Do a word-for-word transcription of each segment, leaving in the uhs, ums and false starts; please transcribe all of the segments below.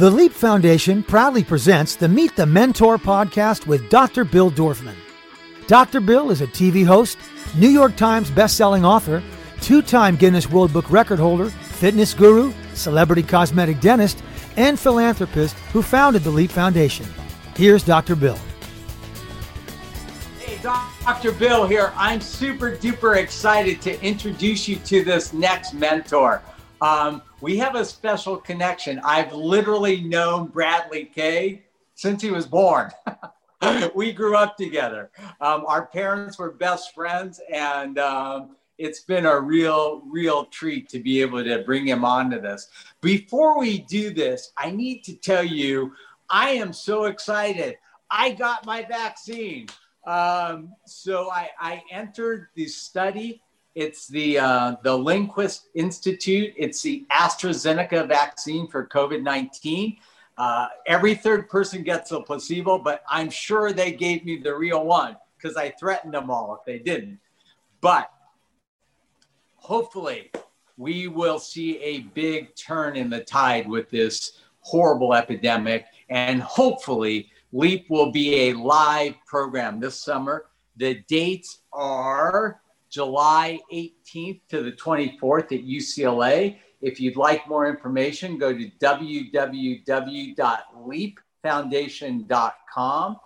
The Leap Foundation proudly presents the Meet the Mentor podcast with Doctor Bill Dorfman. Doctor Bill is a T V host, New York Times bestselling author, two-time Guinness World Book record holder, fitness guru, celebrity cosmetic dentist, and philanthropist who founded the Leap Foundation. Here's Doctor Bill. Hey, Doctor Bill here. I'm super duper excited to introduce you to this next mentor. Um, we have a special connection. I've literally known Bradley Kay since he was born. We grew up together. Um, our parents were best friends, and um, it's been a real, real treat to be able to bring him onto this. Before we do this, I need to tell you, I am so excited. I got my vaccine. Um, so I, I entered the study. It's the uh, the Lindquist Institute. It's the AstraZeneca vaccine for covid nineteen. Uh, every third person gets a placebo, but I'm sure they gave me the real one because I threatened them all if they didn't. But hopefully we will see a big turn in the tide with this horrible epidemic. And hopefully LEAP will be a live program this summer. The dates are July eighteenth to the twenty-fourth at U C L A. If you'd like more information, go to w w w dot leap foundation dot com.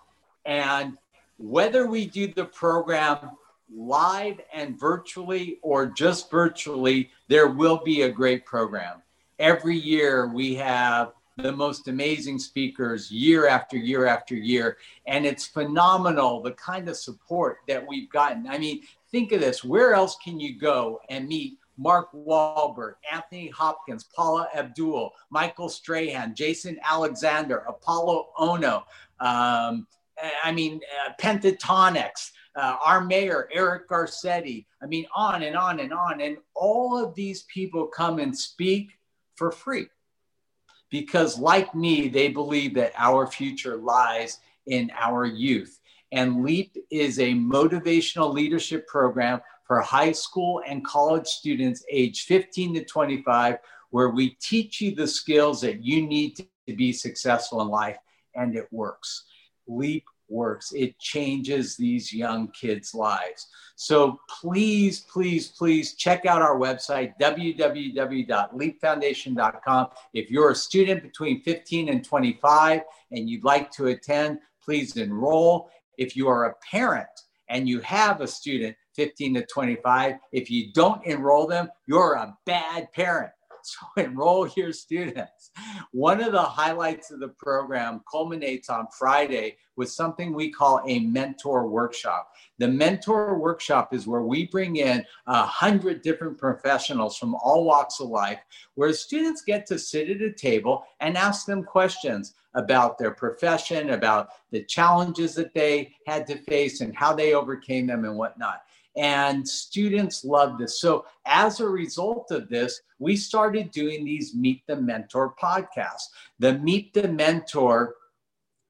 And whether we do the program live and virtually or just virtually, there will be a great program. Every year we have the most amazing speakers year after year after year. And it's phenomenal, the kind of support that we've gotten. I mean, think of this, where else can you go and meet Mark Wahlberg, Anthony Hopkins, Paula Abdul, Michael Strahan, Jason Alexander, Apollo Ono, um, I mean, uh, Pentatonix, uh, our mayor, Eric Garcetti, I mean, on and on and on. And all of these people come and speak for free because, like me, they believe that our future lies in our youth. And LEAP is a motivational leadership program for high school and college students age fifteen to twenty-five, where we teach you the skills that you need to be successful in life, and it works. LEAP works. It changes these young kids' lives. So please, please, please check out our website, w w w dot leap foundation dot com. If you're a student between fifteen and twenty-five and you'd like to attend, please enroll. If you are a parent and you have a student fifteen to twenty-five, if you don't enroll them, you're a bad parent. So enroll your students. One of the highlights of the program culminates on Friday with something we call a mentor workshop. The mentor workshop is where we bring in a hundred different professionals from all walks of life, where students get to sit at a table and ask them questions about their profession, about the challenges that they had to face and how they overcame them and whatnot. And students love this. So as a result of this, we started doing these Meet the Mentor podcasts. The Meet the Mentor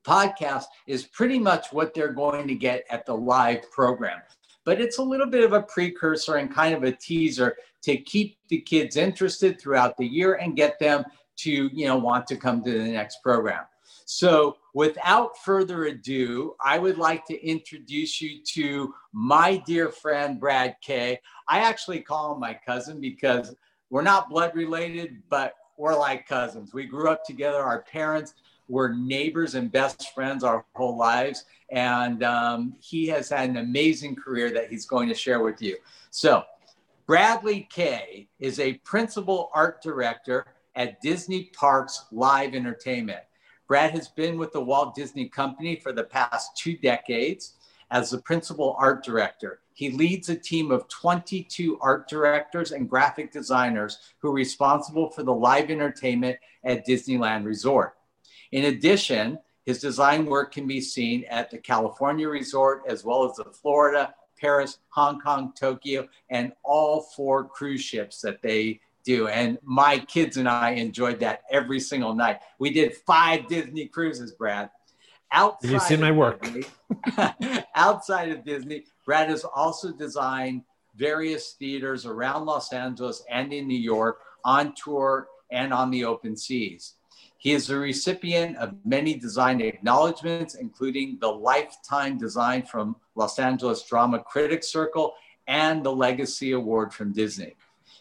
podcast is pretty much what they're going to get at the live program. But it's a little bit of a precursor and kind of a teaser to keep the kids interested throughout the year and get them to, you know, want to come to the next program. So without further ado, I would like to introduce you to my dear friend, Brad Kay. I actually call him my cousin because we're not blood related, but we're like cousins. We grew up together. Our parents were neighbors and best friends our whole lives. And um, he has had an amazing career that he's going to share with you. So Bradley Kay is a principal art director at Disney Parks Live Entertainment. Brad has been with the Walt Disney Company for the past two decades as the principal art director. He leads a team of twenty-two art directors and graphic designers who are responsible for the live entertainment at Disneyland Resort. In addition, his design work can be seen at the California Resort, as well as the Florida, Paris, Hong Kong, Tokyo, and all four cruise ships that they do. And my kids and I enjoyed that every single night. We did five Disney cruises, Brad. Outside Did you see my work? Disney, outside of Disney, Brad has also designed various theaters around Los Angeles and in New York on tour and on the open seas. He is a recipient of many design acknowledgments, including the Lifetime Design from Los Angeles Drama Critics Circle and the Legacy Award from Disney.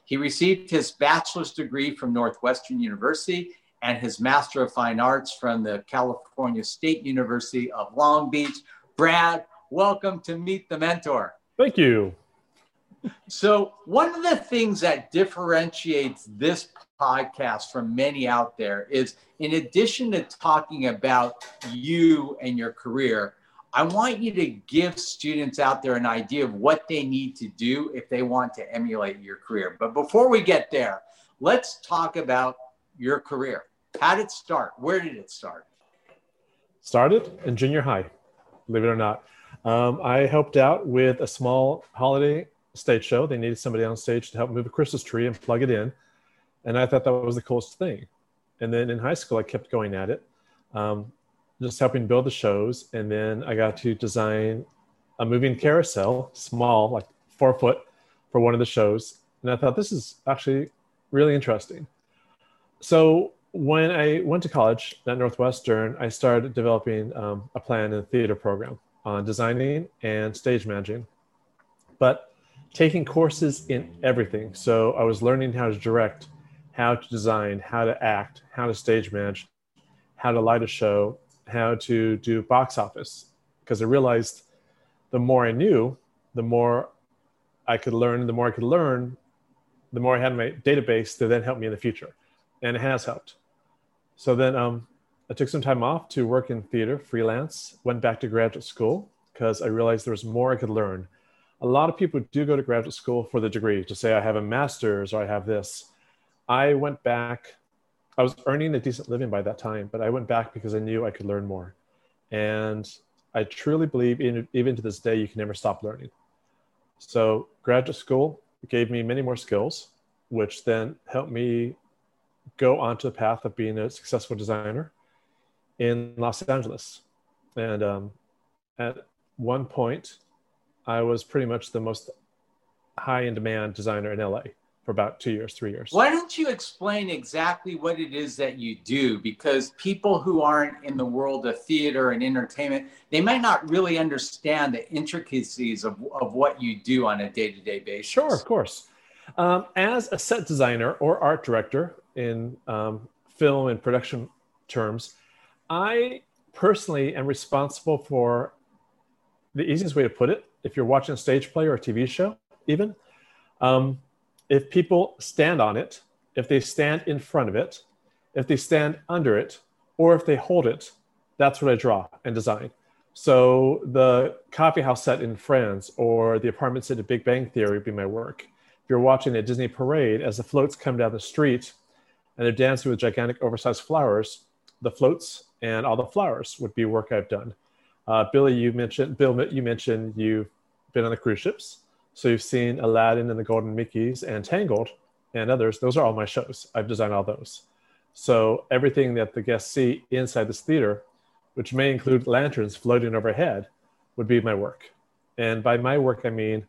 He received his bachelor's degree from Northwestern University and his Master of Fine Arts from the California State University of Long Beach. Brad, welcome to Meet the Mentor. Thank you. So one of the things that differentiates this podcast from many out there is, in addition to talking about you and your career, I want you to give students out there an idea of what they need to do if they want to emulate your career. But before we get there, let's talk about your career. How did it start? Where did it start? Started in junior high, believe it or not. Um, I helped out with a small holiday stage show. They needed somebody on stage to help move a Christmas tree and plug it in. And I thought that was the coolest thing. And then in high school, I kept going at it, um, just helping build the shows. And then I got to design a moving carousel, small, like four foot, for one of the shows. And I thought, this is actually really interesting. So when I went to college at Northwestern, I started developing um, a plan and theater program on designing and stage managing. But taking courses in everything. So I was learning how to direct, how to design, how to act, how to stage manage, how to light a show, how to do box office. Because I realized the more I knew, the more I could learn, the more I could learn, the more I had my database to then help me in the future. And it has helped. So then um, I took some time off to work in theater, freelance, went back to graduate school because I realized there was more I could learn. A lot of people do go to graduate school for the degree, to say I have a master's or I have this. I went back, I was earning a decent living by that time, but I went back because I knew I could learn more. And I truly believe in, even to this day, you can never stop learning. So graduate school gave me many more skills, which then helped me go onto the path of being a successful designer in Los Angeles. And um, at one point, I was pretty much the most high-in-demand designer in L A for about two years, three years. Why don't you explain exactly what it is that you do? Because people who aren't in the world of theater and entertainment, they might not really understand the intricacies of, of what you do on a day-to-day basis. Sure, of course. Um, as a set designer or art director in um, film and production terms, I personally am responsible for, the easiest way to put it, if you're watching a stage play or a T V show, even, um, if people stand on it, if they stand in front of it, if they stand under it, or if they hold it, that's what I draw and design. So the coffeehouse set in Friends or the apartment set in Big Bang Theory would be my work. If you're watching a Disney parade, as the floats come down the street and they're dancing with gigantic oversized flowers, the floats and all the flowers would be work I've done. Uh, Billy, you mentioned, Bill, you mentioned you've been on the cruise ships. So you've seen Aladdin and the Golden Mickeys and Tangled and others. Those are all my shows. I've designed all those. So everything that the guests see inside this theater, which may include lanterns floating overhead, would be my work. And by my work, I mean,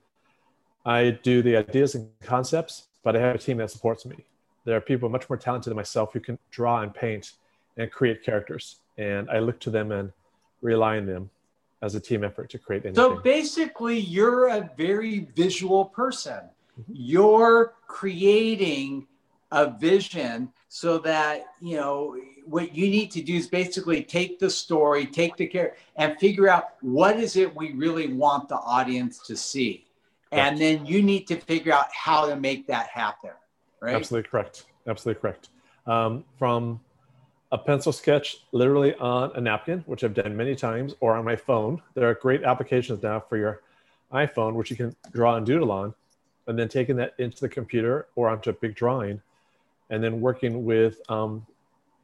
I do the ideas and concepts, but I have a team that supports me. There are people much more talented than myself who can draw and paint and create characters. And I look to them and rely on them as a team effort to create anything. So basically, you're a very visual person. Mm-hmm. You're creating a vision so that, you know, what you need to do is basically take the story, take the character, and figure out what is it we really want the audience to see. Correct. And then you need to figure out how to make that happen, right? Absolutely correct. Absolutely correct. Um, from a pencil sketch literally on a napkin, which I've done many times, or on my phone. There are great applications now for your iPhone, which you can draw and doodle on, and then taking that into the computer or onto a big drawing, and then working with um,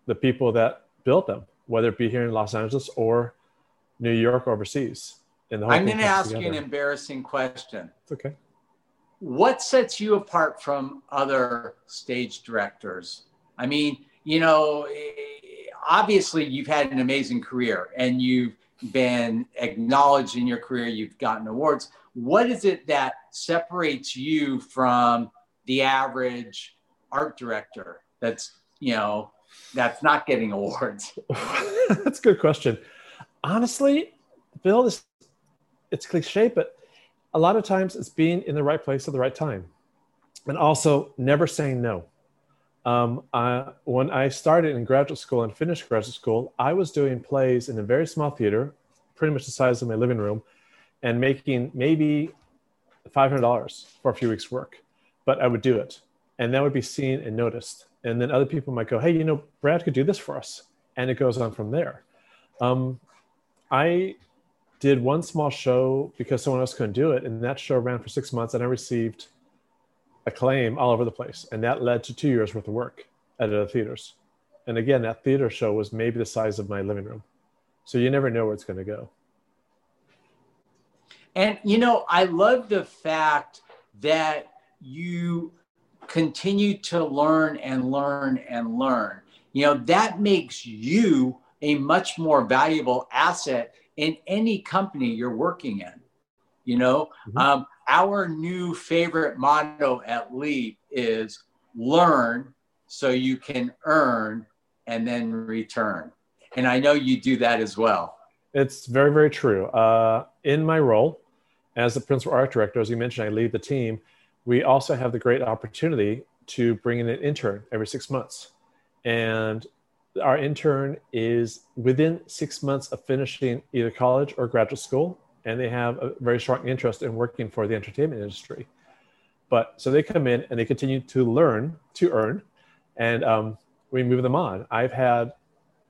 the people that built them, whether it be here in Los Angeles or New York or overseas. And the whole I'm going to ask together. you an embarrassing question. It's okay. What sets you apart from other stage directors? I mean, you know, it, obviously, you've had an amazing career and you've been acknowledged in your career. You've gotten awards. What is it that separates you from the average art director that's, you know, that's not getting awards? That's a good question. Honestly, Bill, this, it's cliche, but a lot of times it's being in the right place at the right time. And also never saying no. Um, I, when I started in graduate school and finished graduate school, I was doing plays in a very small theater, pretty much the size of my living room, and making maybe five hundred dollars for a few weeks' work. But I would do it. And that would be seen and noticed. And then other people might go, hey, you know, Brad could do this for us. And it goes on from there. Um, I did one small show because someone else couldn't do it. And that show ran for six months and I received acclaim all over the place. And that led to two years worth of work at other theaters. And again, that theater show was maybe the size of my living room. So you never know where it's going to go. And, you know, I love the fact that you continue to learn and learn and learn. You know, that makes you a much more valuable asset in any company you're working in. You know, mm-hmm. um, our new favorite motto at Leap is learn so you can earn and then return. And I know you do that as well. It's very, very true. Uh, in my role as the principal art director, as you mentioned, I lead the team. We also have the great opportunity to bring in an intern every six months. And our intern is within six months of finishing either college or graduate school. And they have a very strong interest in working for the entertainment industry. But so they come in and they continue to learn to earn, and um, we move them on. I've had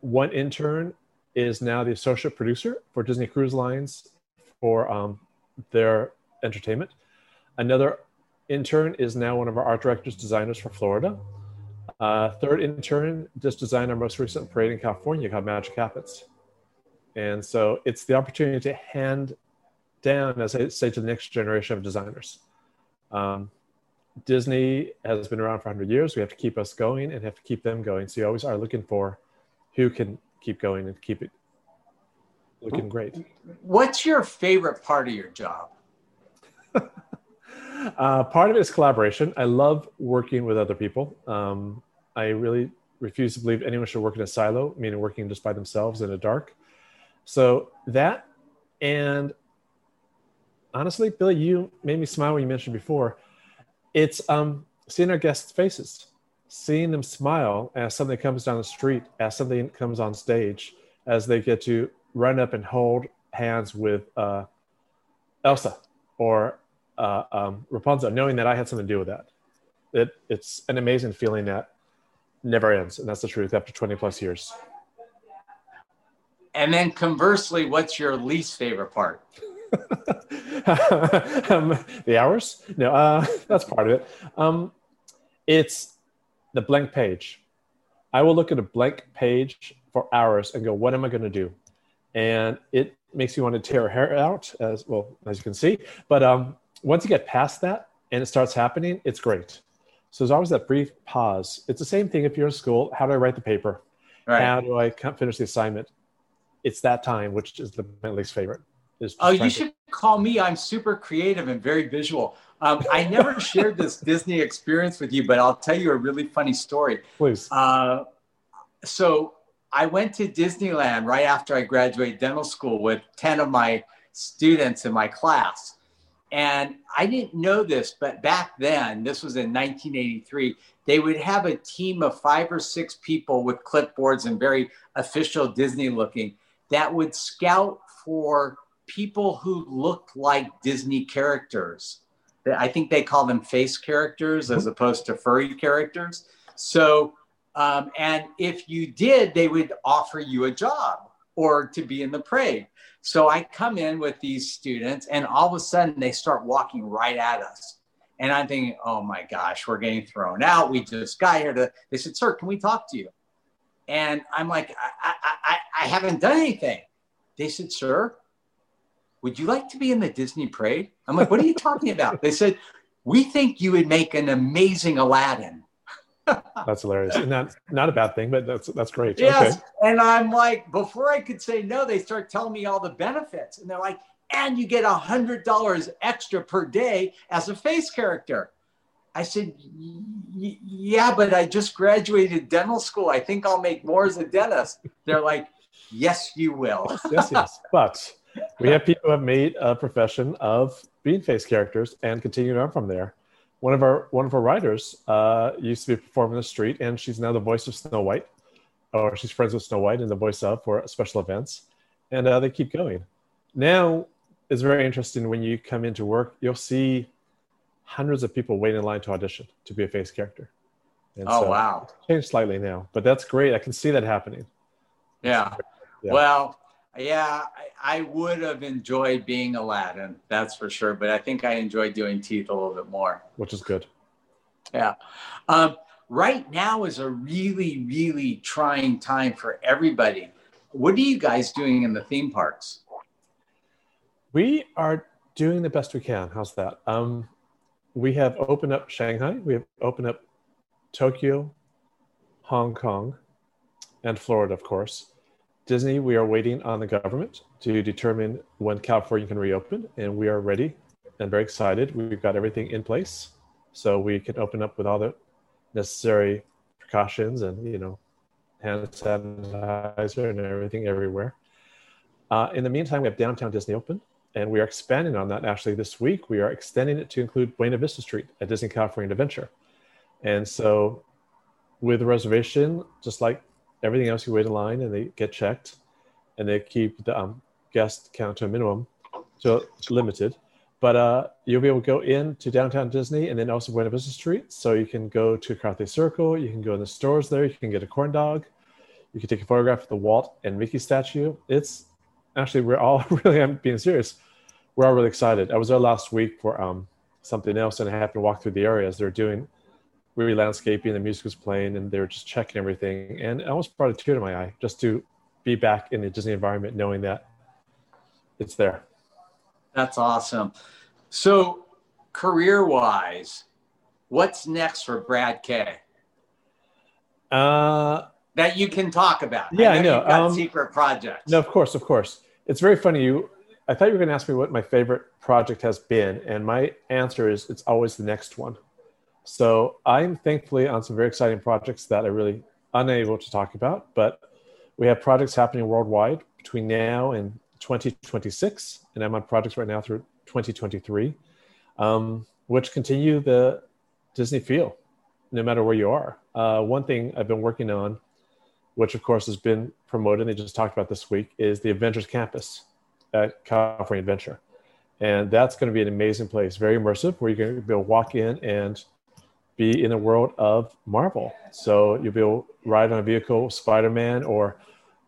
one intern is now the associate producer for Disney Cruise Lines for um, their entertainment. Another intern is now one of our art directors, designers for Florida. Uh, third intern just designed our most recent parade in California called Magic Happens. And so it's the opportunity to hand down, as I say, to the next generation of designers. Um, Disney has been around for one hundred years. We have to keep us going and have to keep them going. So you always are looking for who can keep going and keep it looking great. What's your favorite part of your job? uh, part of it is collaboration. I love working with other people. Um, I really refuse to believe anyone should work in a silo, meaning working just by themselves in the dark. So that, and honestly, Billy, you made me smile when you mentioned before. It's um, seeing our guests' faces, seeing them smile as something comes down the street, as something comes on stage, as they get to run up and hold hands with uh, Elsa or uh, um, Rapunzel, knowing that I had something to do with that. It, it's an amazing feeling that never ends. And that's the truth after twenty plus years. And then conversely, what's your least favorite part? um, the hours? No, uh, that's part of it. Um, it's the blank page. I will look at a blank page for hours and go, what am I going to do? And it makes you want to tear hair out, as well, as you can see. But um, once you get past that and it starts happening, it's great. So there's always that brief pause. It's the same thing if you're in school. How do I write the paper? Right. How do I finish the assignment? It's that time, which is the, my least favorite. Oh, you should to- call me. I'm super creative and very visual. Um, I never shared this Disney experience with you, but I'll tell you a really funny story. Please. Uh, so I went to Disneyland right after I graduated dental school with ten of my students in my class. And I didn't know this, but back then, this was in nineteen eighty-three, they would have a team of five or six people with clipboards and very official Disney looking, that would scout for people who looked like Disney characters. I think they call them face characters as opposed to furry characters. So, um, and if you did, they would offer you a job or to be in the parade. So I come in with these students and all of a sudden they start walking right at us. And I'm thinking, oh my gosh, we're getting thrown out. We just got here to, they said, sir, can we talk to you? And I'm like, I, I, I haven't done anything. They said, sir, would you like to be in the Disney parade? I'm like, what are you talking about? They said, we think you would make an amazing Aladdin. That's hilarious. Not, not a bad thing, but that's that's great. Yes. Okay. And I'm like, before I could say no, they start telling me all the benefits. And they're like, and you get one hundred dollars extra per day as a face character. I said, yeah, but I just graduated dental school. I think I'll make more as a dentist. They're like, yes, you will. yes, yes, but we have people who have made a profession of bean face characters and continued on from there. One of our one of our writers uh, used to be performing in the street, and she's now the voice of Snow White, or she's friends with Snow White and the voice of for special events, and uh, they keep going. Now, it's very interesting when you come into work, you'll see hundreds of people waiting in line to audition to be a face character. And oh, so, wow. It's changed slightly now, but that's great. I can see that happening. Yeah. yeah. Well, yeah, I, I would have enjoyed being Aladdin, that's for sure. But I think I enjoyed doing teeth a little bit more. Which is good. Yeah. Um, right now is a really, really trying time for everybody. What are you guys doing in the theme parks? We are doing the best we can. How's that? Um, We have opened up Shanghai, we have opened up Tokyo, Hong Kong, and Florida, of course. Disney, we are waiting on the government to determine when California can reopen, and we are ready and very excited. We've got everything in place, so we can open up with all the necessary precautions and, you know, hand sanitizer and everything everywhere. Uh, in the meantime, we have Downtown Disney open. And we are expanding on that. Actually, this week, we are extending it to include Buena Vista Street at Disney California Adventure. And so with reservation, just like everything else, you wait in line and they get checked and they keep the um, guest count to a minimum, so limited. But uh, you'll be able to go into Downtown Disney and then also Buena Vista Street. So you can go to Carthay Circle. You can go in the stores there. You can get a corn dog. You can take a photograph of the Walt and Mickey statue. It's Actually, we're all really, I'm being serious, we're all really excited. I was there last week for um, something else, and I happened to walk through the areas they're doing. We were landscaping, the music was playing, and they were just checking everything. And I almost brought a tear to my eye just to be back in the Disney environment, knowing that it's there. That's awesome. So career-wise, what's next for Brad Kay? Uh... That you can talk about. Yeah, I know. I know. You've got um, secret projects. No, of course, of course. It's very funny. You, I thought you were going to ask me what my favorite project has been, and my answer is it's always the next one. So I'm thankfully on some very exciting projects that I'm really unable to talk about, but we have projects happening worldwide between now and twenty twenty-six, and I'm on projects right now through twenty twenty-three, um, which continue the Disney feel, no matter where you are. Uh, one thing I've been working on, which of course has been promoted, and they just talked about this week, is the Avengers Campus at California Adventure. And that's going to be an amazing place, very immersive, where you're going to be able to walk in and be in the world of Marvel. So you'll be able to ride on a vehicle with Spider-Man, or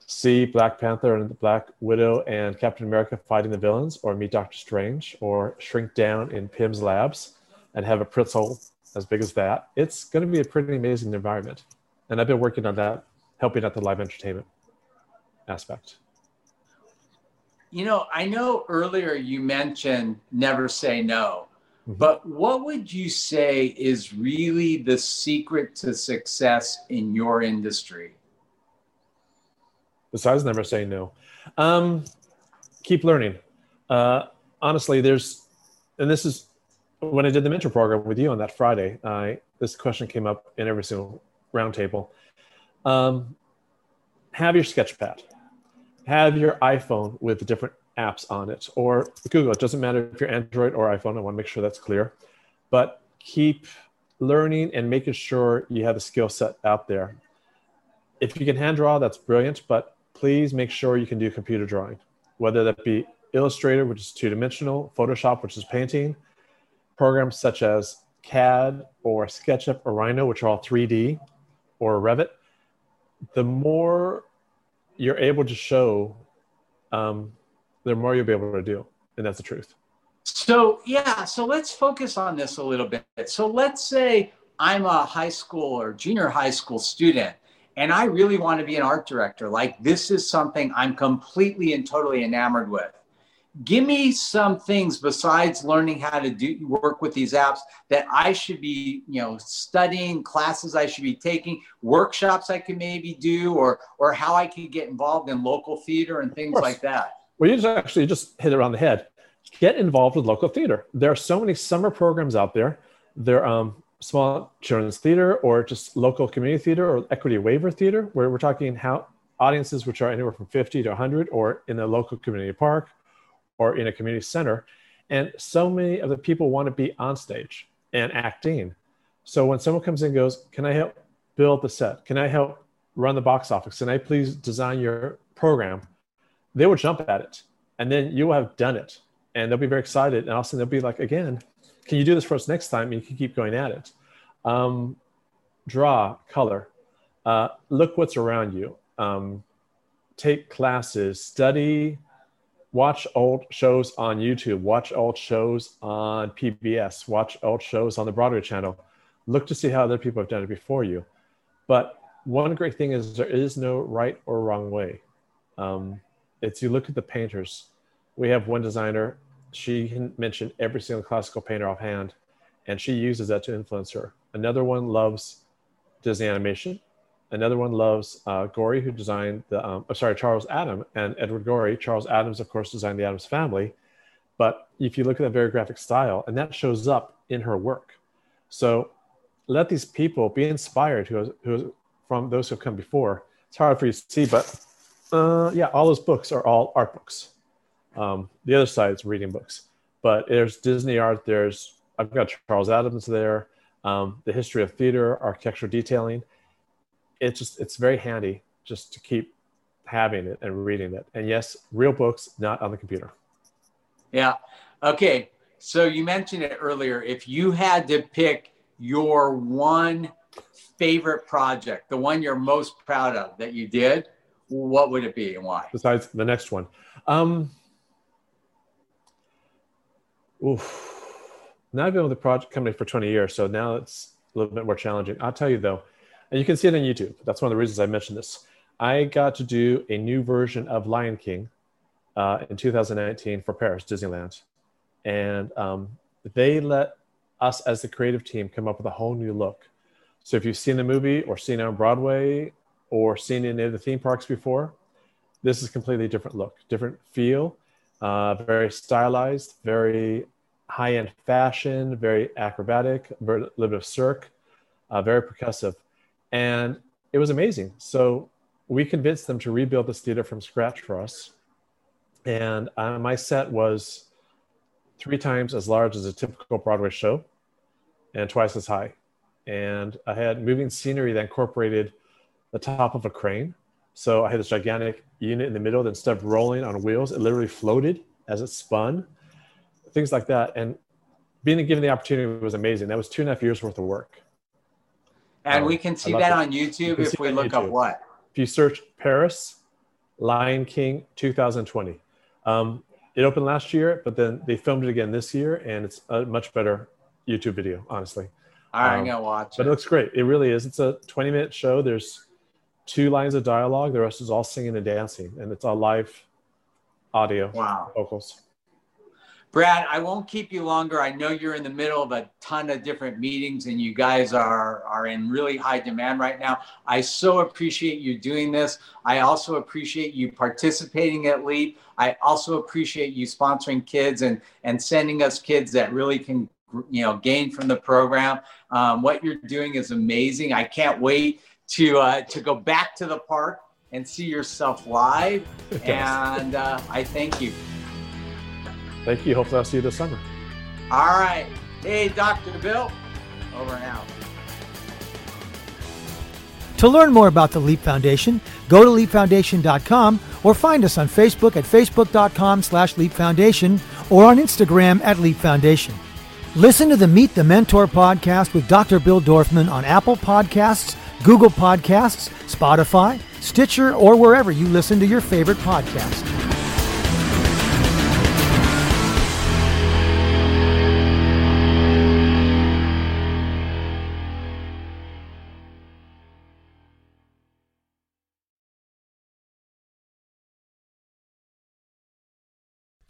see Black Panther and the Black Widow and Captain America fighting the villains, or meet Doctor Strange, or shrink down in Pym's Labs and have a pretzel as big as that. It's going to be a pretty amazing environment. And I've been working on that, helping out the live entertainment aspect. You know, I know earlier you mentioned never say no, mm-hmm. but what would you say is really the secret to success in your industry? Besides never say no, um, keep learning. Uh, honestly, there's, and this is when I did the mentor program with you on that Friday, I, this question came up in every single roundtable. Um, have your sketchpad, have your iPhone with the different apps on it, or Google. It doesn't matter if you're Android or iPhone. I want to make sure that's clear, but keep learning and making sure you have a skill set out there. If you can hand draw, that's brilliant, but please make sure you can do computer drawing, whether that be Illustrator, which is two-dimensional, Photoshop, which is painting, programs such as C A D or SketchUp or Rhino, which are all three D, or Revit. The more you're able to show, um, the more you'll be able to do. And that's the truth. So, yeah. So let's focus on this a little bit. So let's say I'm a high school or junior high school student, and I really want to be an art director. Like, this is something I'm completely and totally enamored with. Give me some things besides learning how to do work with these apps that I should be, you know, studying, classes I should be taking, workshops I could maybe do, or or how I could get involved in local theater and things like that. Well, you just actually just hit it on the head. Get involved with local theater. There are so many summer programs out there. There um small children's theater or just local community theater or equity waiver theater, where we're talking how audiences which are anywhere from fifty to one hundred, or in a local community park or in a community center. And so many of the people want to be on stage and acting. So when someone comes in and goes, can I help build the set? Can I help run the box office? Can I please design your program? They will jump at it. And then you will have done it. And they'll be very excited. And also they'll be like, again, can you do this for us next time? And you can keep going at it. Um, draw, color, uh, look what's around you. Um, take classes, study, watch old shows on YouTube, watch old shows on P B S, watch old shows on the Broadway channel. Look to see how other people have done it before you. But one great thing is there is no right or wrong way. Um, it's you look at the painters. We have one designer, she mentioned every single classical painter offhand, and she uses that to influence her. Another one loves Disney animation. Another one loves uh, Gorey, who designed the, um, oh, sorry, Charles Adams and Edward Gorey. Charles Adams, of course, designed the Adams Family. But if you look at that very graphic style, and that shows up in her work. So let these people be inspired who, has, who has, from those who have come before. It's hard for you to see, but uh, yeah, all those books are all art books. Um, the other side is reading books. But there's Disney art. There's, I've got Charles Adams there, um, the history of theater, architectural detailing. It's just, it's very handy just to keep having it and reading it. And yes, real books, not on the computer. Yeah. Okay. So you mentioned it earlier. If you had to pick your one favorite project, the one you're most proud of that you did, what would it be and why? Besides the next one. Um, oof. Now I've been with the project company for twenty years. So now it's a little bit more challenging. I'll tell you though, and you can see it on YouTube. That's one of the reasons I mentioned this. I got to do a new version of Lion King uh, in two thousand nineteen for Paris, Disneyland. And um, they let us as the creative team come up with a whole new look. So if you've seen the movie or seen it on Broadway or seen any of the theme parks before, this is a completely different look, different feel, uh, very stylized, very high-end fashion, very acrobatic, a little bit of cirque, uh, very percussive. And it was amazing. So we convinced them to rebuild this theater from scratch for us. And uh, my set was three times as large as a typical Broadway show and twice as high. And I had moving scenery that incorporated the top of a crane. So I had this gigantic unit in the middle that stuff rolling on wheels. It literally floated as it spun, things like that. And being given the opportunity was amazing. That was two and a half years worth of work. And um, we can see that it. on YouTube you if we look YouTube. up what? If you search Paris, Lion King twenty twenty. Um, it opened last year, but then they filmed it again this year, and it's a much better YouTube video, honestly. All right, um, I'm going to watch but it. But it looks great. It really is. It's a twenty-minute show. There's two lines of dialogue. The rest is all singing and dancing, and it's all live audio. Wow. Vocals. Brad, I won't keep you longer. I know you're in the middle of a ton of different meetings and you guys are, are in really high demand right now. I so appreciate you doing this. I also appreciate you participating at LEAP. I also appreciate you sponsoring kids and, and sending us kids that really can, you know, gain from the program. Um, what you're doing is amazing. I can't wait to, uh, to go back to the park and see yourself live. And uh, I thank you. Thank you. Hopefully I'll see you this summer. All right. Hey, Doctor Bill, over and out. To learn more about the LEAP Foundation, go to leap foundation dot com or find us on Facebook at facebook dot com slash leap foundation or on Instagram at Leap Foundation. Listen to the Meet the Mentor podcast with Doctor Bill Dorfman on Apple Podcasts, Google Podcasts, Spotify, Stitcher, or wherever you listen to your favorite podcast.